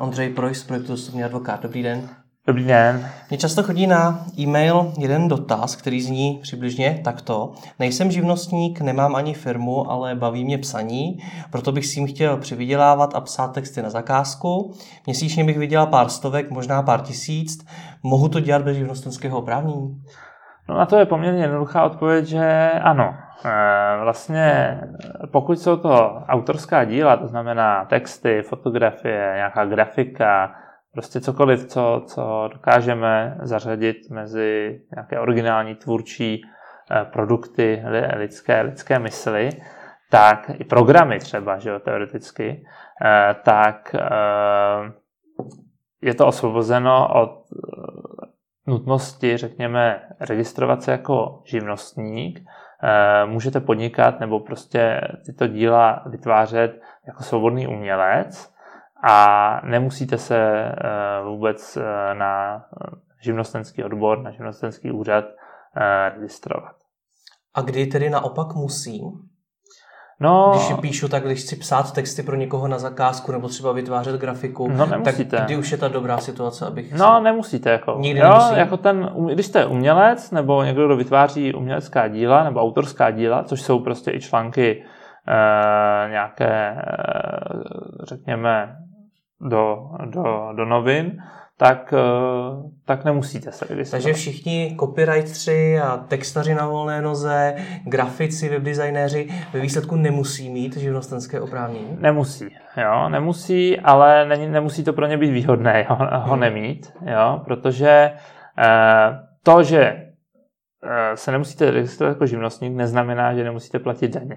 Ondřej Projs, projektu Osobní advokát. Dobrý den. Dobrý den. Mně často chodí na e-mail jeden dotaz, který zní přibližně takto. Nejsem živnostník, nemám ani firmu, ale baví mě psaní, proto bych si jim chtěl přivydělávat a psát texty na zakázku. Měsíčně bych vydělal pár stovek, možná pár tisíc. Mohu to dělat bez živnostenského oprávnění? No na to je poměrně jednoduchá odpověď, že ano. Vlastně pokud jsou to autorská díla, to znamená texty, fotografie, nějaká grafika, prostě cokoliv, co dokážeme zařadit mezi nějaké originální tvůrčí produkty lidské mysli, tak i programy třeba, že jo, teoreticky, tak je to osvobozeno od nutnosti, řekněme, registrovat se jako živnostník. Můžete podnikat nebo prostě tyto díla vytvářet jako svobodný umělec a nemusíte se vůbec na živnostenský odbor, na živnostenský úřad registrovat. A kdy tedy naopak musím? No, když chci psát texty pro někoho na zakázku nebo třeba vytvářet grafiku, nemusíte. Tak kdy už je ta dobrá situace, abych... Nemusíte. Když jste umělec nebo někdo, kdo vytváří umělecká díla nebo autorská díla, což jsou prostě i články nějaké, řekněme, do novin, tak nemusíte se registrovat. Takže všichni copywriteri a textaři na volné noze, grafici, webdesignéři ve výsledku nemusí mít živnostenské oprávnění? Nemusí, ale nemusí to pro ně být výhodné ho nemít, protože to, že se nemusíte registrovat jako živnostník, neznamená, že nemusíte platit daně.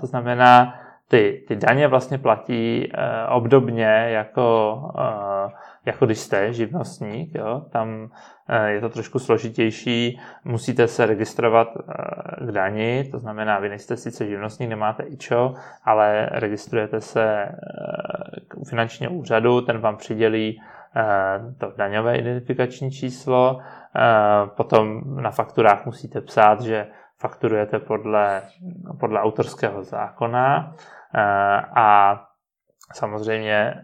To znamená, ty daně vlastně platí obdobně jako když jste živnostník, tam je to trošku složitější, musíte se registrovat k dani, to znamená, vy nejste sice živnostník, nemáte IČO, ale registrujete se k finančního úřadu, ten vám přidělí to daňové identifikační číslo, potom na fakturách musíte psát, že fakturujete podle autorského zákona a samozřejmě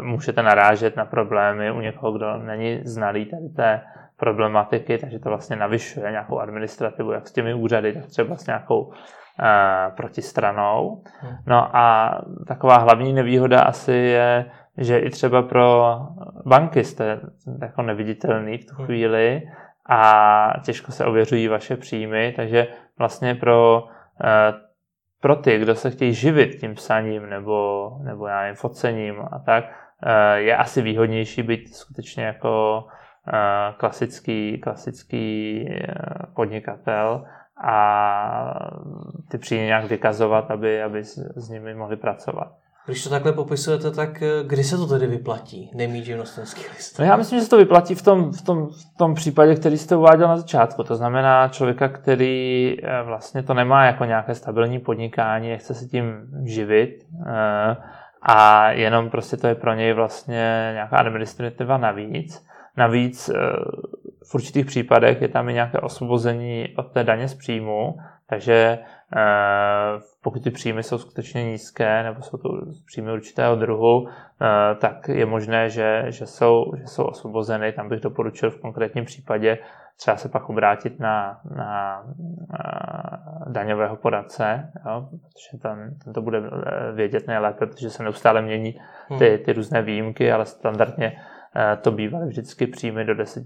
můžete narážet na problémy u někoho, kdo není znalý tady té problematiky, takže to vlastně navyšuje nějakou administrativu, jak s těmi úřady, tak třeba s nějakou protistranou. No a taková hlavní nevýhoda asi je, že i třeba pro banky jste jako neviditelný v tu chvíli a těžko se ověřují vaše příjmy, takže vlastně pro ty, kdo se chtějí živit tím psaním nebo já nevím, focením a tak, je asi výhodnější být skutečně jako klasický podnikatel a ty příjmy nějak vykazovat, aby s nimi mohli pracovat. Když to takhle popisujete, tak kdy se to tedy vyplatí, nemít živnostenský list? No já myslím, že se to vyplatí v tom případě, který jste uváděl na začátku. To znamená člověka, který vlastně to nemá jako nějaké stabilní podnikání, nechce se tím živit a jenom prostě to je pro něj vlastně nějaká administrativa navíc. Navíc v určitých případech je tam i nějaké osvobození od té daně z příjmu, takže pokud ty příjmy jsou skutečně nízké nebo jsou to příjmy určitého druhu, tak je možné, že jsou osvobozeny. Tam bych doporučil v konkrétním případě třeba se pak obrátit na daňového poradce, protože tam to bude vědět nejlépe, protože se neustále mění ty různé výjimky, ale standardně to bývaly vždycky příjmy do 10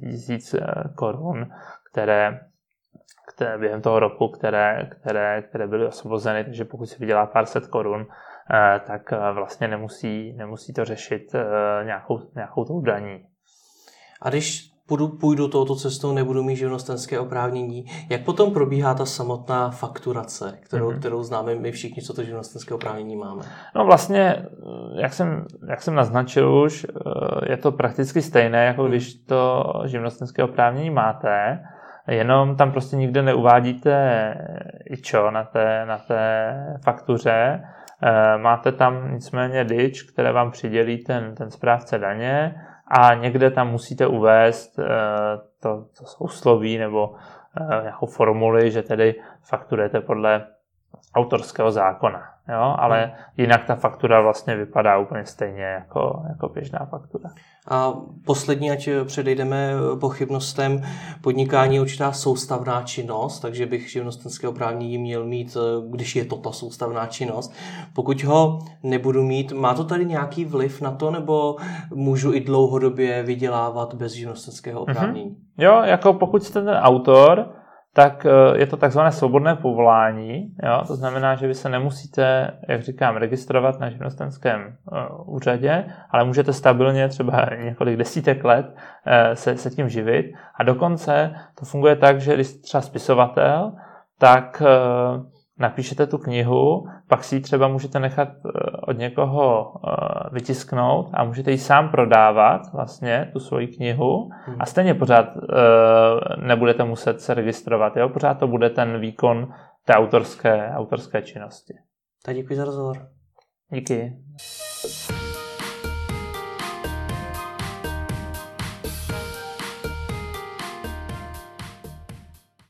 000 korun, které během toho roku, které byly osvobozeny, takže pokud si vydělá pár set korun, tak vlastně nemusí to řešit nějakou tou daní. A když půjdu touto cestou, nebudu mít živnostenské oprávnění, jak potom probíhá ta samotná fakturace, kterou známe my všichni, co to živnostenské oprávnění máme? No vlastně, jak jsem naznačil už, je to prakticky stejné, jako když to živnostenské oprávnění máte, jenom tam prostě nikde neuvádíte IČO na té faktuře. Máte tam nicméně DIČ, které vám přidělí ten správce daně a někde tam musíte uvést to sousloví nebo nějakou formuli, že tedy fakturujete podle autorského zákona, jo? Ale jinak ta faktura vlastně vypadá úplně stejně jako běžná faktura. A poslední, ať předejdeme pochybnostem, podnikání je určitá soustavná činnost, takže bych živnostenského oprávnění měl mít, když je toto soustavná činnost. Pokud ho nebudu mít, má to tady nějaký vliv na to, nebo můžu i dlouhodobě vydělávat bez živnostenského oprávnění? Mm-hmm. Jo, jako pokud jste ten autor, tak je to takzvané svobodné povolání. Jo? To znamená, že vy se nemusíte, jak říkám, registrovat na živnostenském úřadě, ale můžete stabilně třeba několik desítek let se tím živit. A dokonce to funguje tak, že když třeba spisovatel, tak napíšete tu knihu, pak si ji třeba můžete nechat od někoho vytisknout a můžete ji sám prodávat, vlastně tu svoji knihu, a stejně pořád nebudete muset se registrovat, jo? Pořád to bude ten výkon té autorské činnosti. Tak děkuji za rozhovor. Díky.